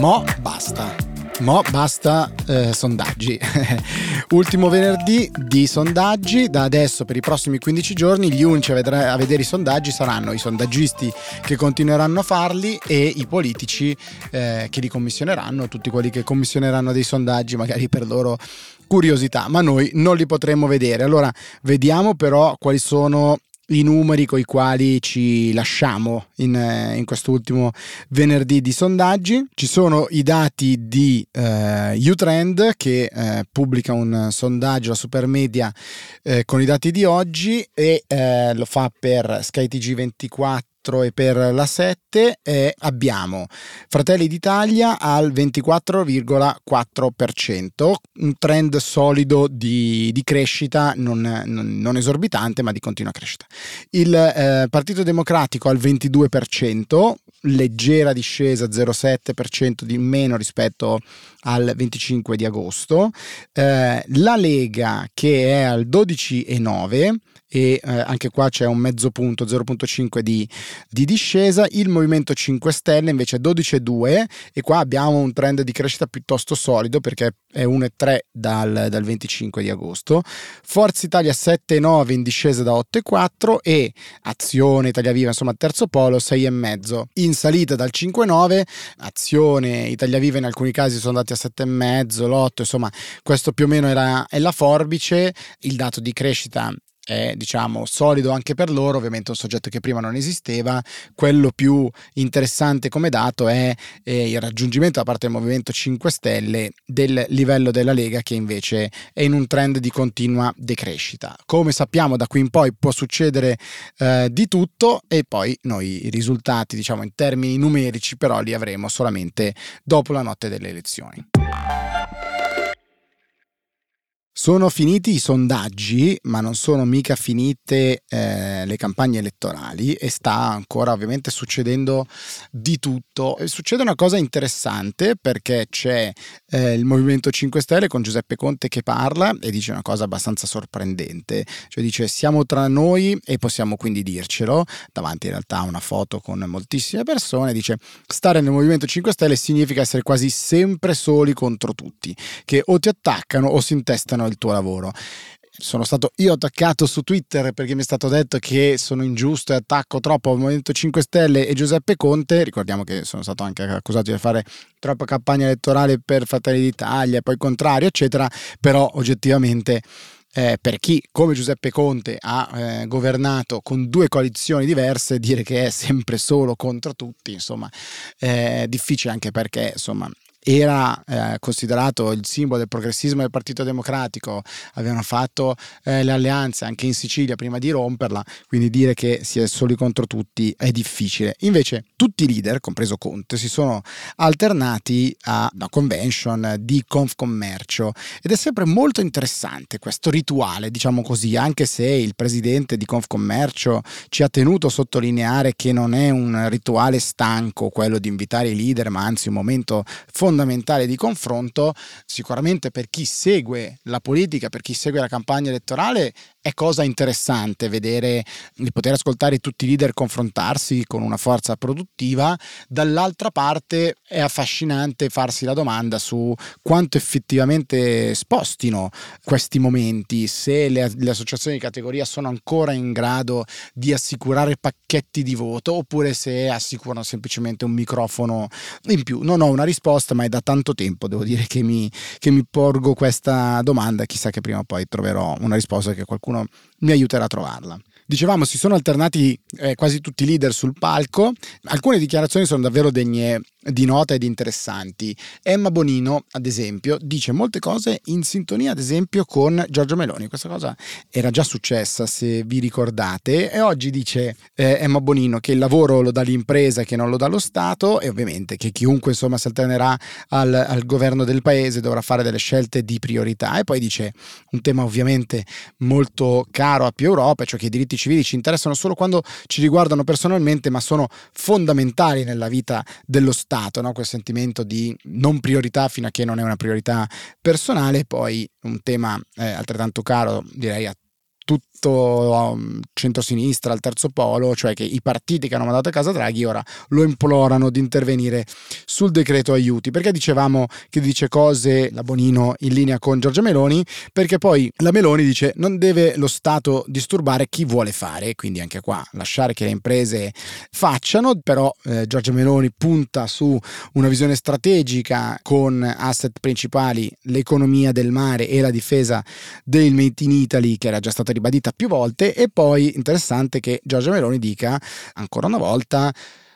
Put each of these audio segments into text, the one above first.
Mo' basta sondaggi. Ultimo venerdì di sondaggi. Da adesso per i prossimi 15 giorni gli unici a vedere i sondaggi saranno i sondaggisti che continueranno a farli e i politici che li commissioneranno, tutti quelli che commissioneranno dei sondaggi magari per loro curiosità, ma noi non li potremo vedere. Allora vediamo però quali sono i numeri coi quali ci lasciamo in quest'ultimo venerdì di sondaggi. Ci sono i dati di YouTrend che pubblica un sondaggio a Supermedia con i dati di oggi e lo fa per SkyTG24 e per la 7. Abbiamo Fratelli d'Italia al 24,4%, un trend solido di crescita, non esorbitante ma di continua crescita. Il Partito Democratico al 22%, leggera discesa, 0,7% di meno rispetto al 25 di agosto. La Lega che è al 12,9%, e anche qua c'è un mezzo punto, 0,5 di discesa. Il Movimento 5 Stelle invece 12,2, e qua abbiamo un trend di crescita piuttosto solido perché è 1,3 dal 25 di agosto. Forza Italia 7,9 in discesa da 8,4, e Azione Italia Viva, insomma terzo polo, 6,5 in salita dal 5,9. Azione Italia Viva in alcuni casi sono andati a 7,5, l'8, insomma questo più o meno è la forbice. Il dato di crescita è, diciamo, solido anche per loro, ovviamente un soggetto che prima non esisteva. Quello più interessante come dato è il raggiungimento da parte del Movimento 5 Stelle del livello della Lega, che invece è in un trend di continua decrescita. Come sappiamo, da qui in poi può succedere di tutto, e poi noi i risultati, diciamo, in termini numerici però li avremo solamente dopo la notte delle elezioni. Sono finiti i sondaggi, ma non sono mica finite le campagne elettorali, e sta ancora ovviamente succedendo di tutto. E succede una cosa interessante, perché c'è il Movimento 5 Stelle con Giuseppe Conte che parla e dice una cosa abbastanza sorprendente, cioè dice: siamo tra noi e possiamo quindi dircelo, davanti in realtà a una foto con moltissime persone. Dice: stare nel Movimento 5 Stelle significa essere quasi sempre soli contro tutti, che o ti attaccano o si intestano il tuo lavoro. Sono stato io attaccato su Twitter perché mi è stato detto che sono ingiusto e attacco troppo al Movimento 5 Stelle e Giuseppe Conte. Ricordiamo che sono stato anche accusato di fare troppa campagna elettorale per Fratelli d'Italia, poi contrario, eccetera. Però oggettivamente per chi come Giuseppe Conte ha governato con due coalizioni diverse, dire che è sempre solo contro tutti, insomma, è difficile, anche perché, insomma, era considerato il simbolo del progressismo del Partito Democratico, avevano fatto le alleanze anche in Sicilia prima di romperla, quindi dire che si è soli contro tutti è difficile. Invece tutti i leader, compreso Conte, si sono alternati a una convention di Confcommercio, ed è sempre molto interessante questo rituale, diciamo così, anche se il presidente di Confcommercio ci ha tenuto a sottolineare che non è un rituale stanco quello di invitare i leader, ma anzi un momento fondamentale di confronto. Sicuramente per chi segue la politica, per chi segue la campagna elettorale, è cosa interessante vedere, di poter ascoltare tutti i leader confrontarsi con una forza produttiva. Dall'altra parte è affascinante farsi la domanda su quanto effettivamente spostino questi momenti, se le associazioni di categoria sono ancora in grado di assicurare pacchetti di voto, oppure se assicurano semplicemente un microfono in più. Non ho una risposta, ma è da tanto tempo, devo dire, che mi porgo questa domanda. Chissà che prima o poi troverò una risposta, che qualcuno mi aiuterà a trovarla. Dicevamo, si sono alternati quasi tutti i leader sul palco. Alcune dichiarazioni sono davvero degne di nota ed interessanti. Emma Bonino, ad esempio, dice molte cose in sintonia, ad esempio, con Giorgia Meloni. Questa cosa era già successa, se vi ricordate, e oggi dice Emma Bonino che il lavoro lo dà l'impresa, che non lo dà lo Stato, e ovviamente che chiunque, insomma, si alternerà al governo del paese dovrà fare delle scelte di priorità. E poi dice un tema ovviamente molto caro a Più Europa, cioè che i diritti civili ci interessano solo quando ci riguardano personalmente, ma sono fondamentali nella vita dello Stato, no? Quel sentimento di non priorità fino a che non è una priorità personale. Poi un tema altrettanto caro, direi, a tutti detto centrosinistra, al terzo polo, cioè che i partiti che hanno mandato a casa Draghi ora lo implorano di intervenire sul decreto aiuti, perché dicevamo che dice cose la Bonino in linea con Giorgia Meloni, perché poi la Meloni dice non deve lo Stato disturbare chi vuole fare, quindi anche qua lasciare che le imprese facciano, però Giorgia Meloni punta su una visione strategica con asset principali l'economia del mare e la difesa del Made in Italy, che era già stata ribadita più volte. E poi interessante che Giorgia Meloni dica ancora una volta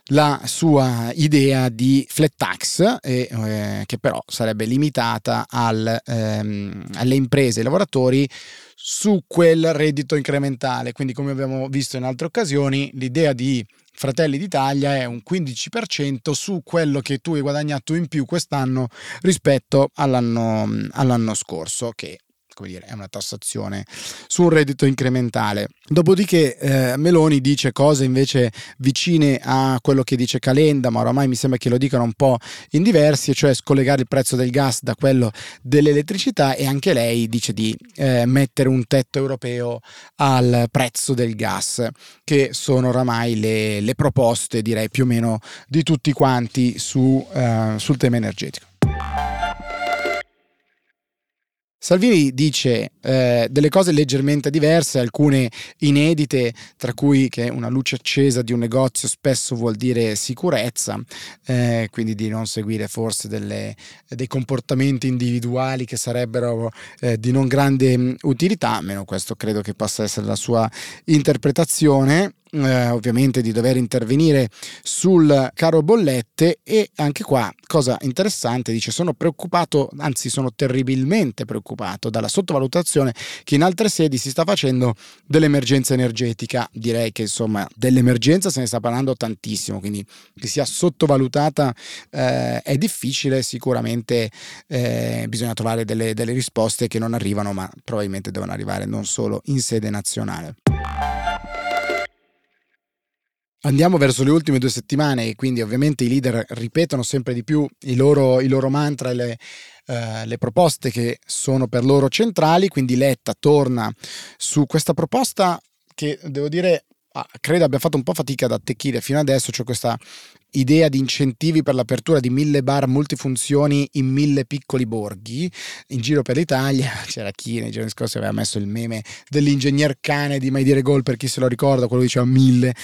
la sua idea di flat tax, che però sarebbe limitata alle imprese e ai lavoratori su quel reddito incrementale. Quindi, come abbiamo visto in altre occasioni, l'idea di Fratelli d'Italia è un 15% su quello che tu hai guadagnato in più quest'anno rispetto all'anno scorso, che, come dire, è una tassazione su un reddito incrementale. Dopodiché Meloni dice cose invece vicine a quello che dice Calenda, ma oramai mi sembra che lo dicano un po' in diversi, cioè scollegare il prezzo del gas da quello dell'elettricità, e anche lei dice di mettere un tetto europeo al prezzo del gas, che sono oramai le proposte, direi, più o meno di tutti quanti sul tema energetico. Salvini dice delle cose leggermente diverse, alcune inedite, tra cui che una luce accesa di un negozio spesso vuol dire sicurezza, quindi di non seguire forse dei comportamenti individuali che sarebbero di non grande utilità, almeno questo credo che possa essere la sua interpretazione. Ovviamente di dover intervenire sul caro bollette, e anche qua cosa interessante, dice sono preoccupato, anzi sono terribilmente preoccupato dalla sottovalutazione che in altre sedi si sta facendo dell'emergenza energetica. Direi che insomma dell'emergenza se ne sta parlando tantissimo, quindi che sia sottovalutata è difficile sicuramente, bisogna trovare delle risposte che non arrivano, ma probabilmente devono arrivare non solo in sede nazionale. Andiamo verso le ultime 2 settimane e quindi ovviamente i leader ripetono sempre di più i loro mantra, le proposte che sono per loro centrali. Quindi Letta torna su questa proposta che, devo dire, credo abbia fatto un po' fatica ad attecchire fino adesso, cioè questa idea di incentivi per l'apertura di 1000 bar multifunzioni in 1000 piccoli borghi in giro per l'Italia. C'era chi nei giorni scorsi aveva messo il meme dell'ingegner cane di Mai Dire Gol, per chi se lo ricorda, quello diceva 1000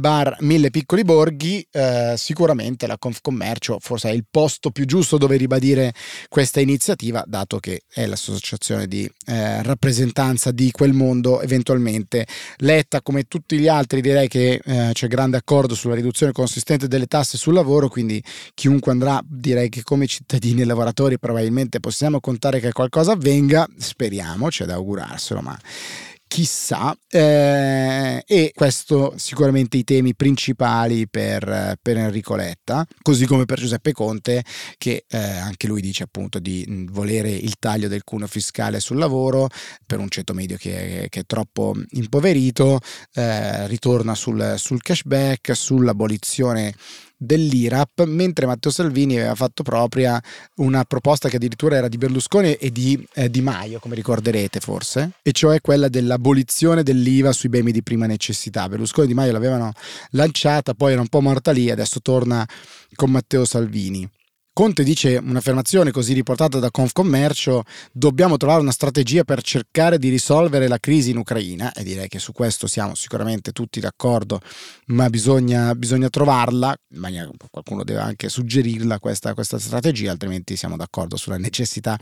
bar, 1000 piccoli borghi. Sicuramente la Confcommercio forse è il posto più giusto dove ribadire questa iniziativa, dato che è l'associazione di rappresentanza di quel mondo. Eventualmente Letta, come tutti gli altri, direi che c'è grande accordo sulla riduzione consistente delle tasse sul lavoro, quindi chiunque andrà, direi che come cittadini e lavoratori probabilmente possiamo contare che qualcosa avvenga, speriamo, c'è da augurarselo, ma chissà. E questo sicuramente i temi principali per Enrico Letta, così come per Giuseppe Conte, che anche lui dice appunto di volere il taglio del cuneo fiscale sul lavoro per un ceto medio che è troppo impoverito, ritorna sul cashback, sull'abolizione dell'IRAP, mentre Matteo Salvini aveva fatto propria una proposta che addirittura era di Berlusconi e di Di Maio, come ricorderete forse, e cioè quella dell'abolizione dell'IVA sui beni di prima necessità. Berlusconi e Di Maio l'avevano lanciata, poi era un po' morta lì, adesso torna con Matteo Salvini. Conte dice un'affermazione così riportata da Confcommercio: dobbiamo trovare una strategia per cercare di risolvere la crisi in Ucraina, e direi che su questo siamo sicuramente tutti d'accordo, ma bisogna trovarla, qualcuno deve anche suggerirla questa strategia, altrimenti siamo d'accordo sulla necessità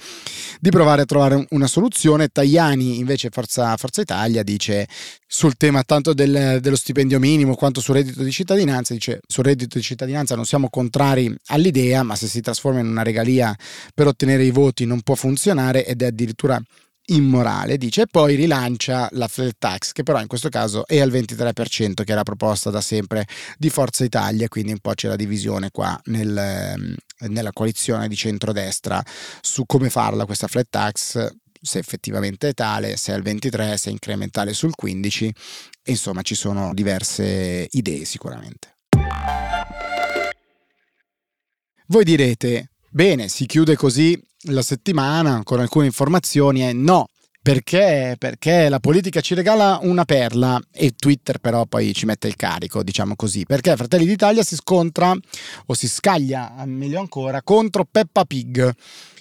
di provare a trovare una soluzione. Tajani invece, Forza Italia, dice sul tema tanto dello stipendio minimo quanto sul reddito di cittadinanza, dice sul reddito di cittadinanza non siamo contrari all'idea, ma se si trasforma in una regalia per ottenere i voti non può funzionare ed è addirittura immorale, dice. E poi rilancia la flat tax, che però in questo caso è al 23%, che era proposta da sempre di Forza Italia, quindi un po' c'è la divisione qua nella coalizione di centrodestra su come farla questa flat tax, se effettivamente è tale, se è al 23%, se è incrementale sul 15%, e insomma ci sono diverse idee sicuramente. Voi direte, bene, si chiude così la settimana con alcune informazioni, e no, Perché la politica ci regala una perla e Twitter però poi ci mette il carico, diciamo così, perché Fratelli d'Italia si scontra, o si scaglia meglio ancora, contro Peppa Pig,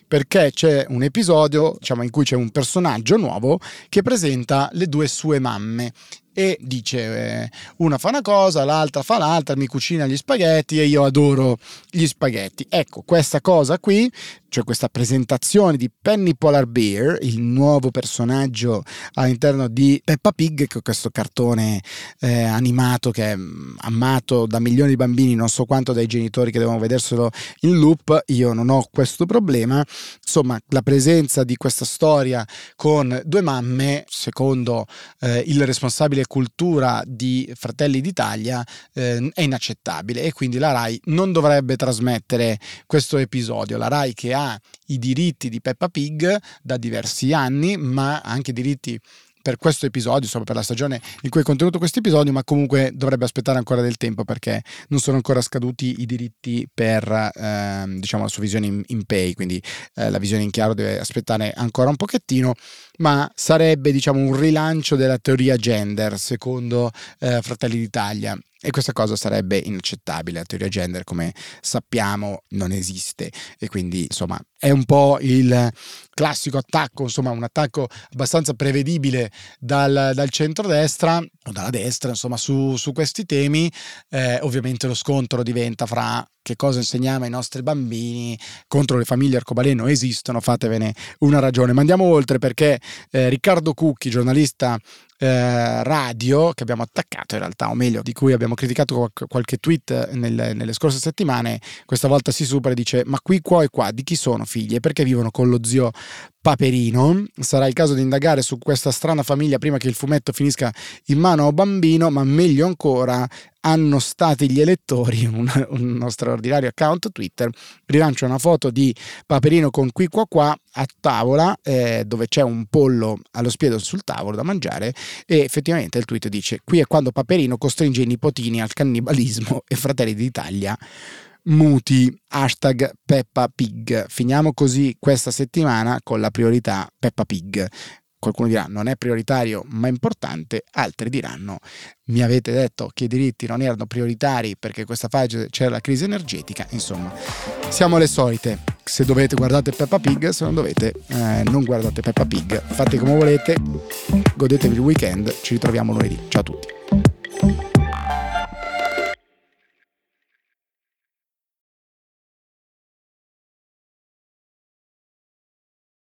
perché c'è un episodio, diciamo, in cui c'è un personaggio nuovo che presenta le due sue mamme e dice una fa una cosa, l'altra fa l'altra, mi cucina gli spaghetti e io adoro gli spaghetti. Ecco, questa cosa qui, cioè questa presentazione di Penny Polar Bear, il nuovo personaggio all'interno di Peppa Pig, che è questo cartone animato che è amato da milioni di bambini, non so quanto dai genitori che devono vederselo in loop, io non ho questo problema. Insomma, la presenza di questa storia con due mamme, secondo il responsabile cultura di Fratelli d'Italia, è inaccettabile, e quindi la Rai non dovrebbe trasmettere questo episodio. La Rai, che ha i diritti di Peppa Pig da diversi anni, ma anche diritti per questo episodio, insomma per la stagione in cui è contenuto questo episodio, ma comunque dovrebbe aspettare ancora del tempo perché non sono ancora scaduti i diritti per diciamo la sua visione in pay, quindi la visione in chiaro deve aspettare ancora un pochettino, ma sarebbe, diciamo, un rilancio della teoria gender secondo Fratelli d'Italia. E questa cosa sarebbe inaccettabile. La teoria gender, come sappiamo, non esiste, e quindi insomma è un po' il classico attacco, insomma un attacco abbastanza prevedibile dal centrodestra o dalla destra, insomma su questi temi. Ovviamente lo scontro diventa fra che cosa insegniamo ai nostri bambini contro le famiglie arcobaleno. Esistono, fatevene una ragione. Ma andiamo oltre, perché Riccardo Cucchi, giornalista radio, che abbiamo attaccato in realtà, o meglio di cui abbiamo criticato qualche tweet nelle scorse settimane, questa volta si supera e dice: ma qui, qua e qua di chi sono figli e perché vivono con lo zio Paperino? Sarà il caso di indagare su questa strana famiglia prima che il fumetto finisca in mano a un bambino, ma meglio ancora hanno stati gli elettori. Un straordinario account Twitter rilancia una foto di Paperino con qui qua qua a tavola, dove c'è un pollo allo spiedo sul tavolo da mangiare, e effettivamente il tweet dice: qui è quando Paperino costringe i nipotini al cannibalismo e Fratelli d'Italia muti, hashtag Peppa Pig. Finiamo così questa settimana con la priorità Peppa Pig. Qualcuno dirà non è prioritario ma importante, altri diranno mi avete detto che i diritti non erano prioritari perché in questa fase c'era la crisi energetica. Insomma, siamo alle solite: se dovete guardate Peppa Pig, se non dovete non guardate Peppa Pig. Fate come volete, godetevi il weekend, ci ritroviamo lunedì. Ciao a tutti.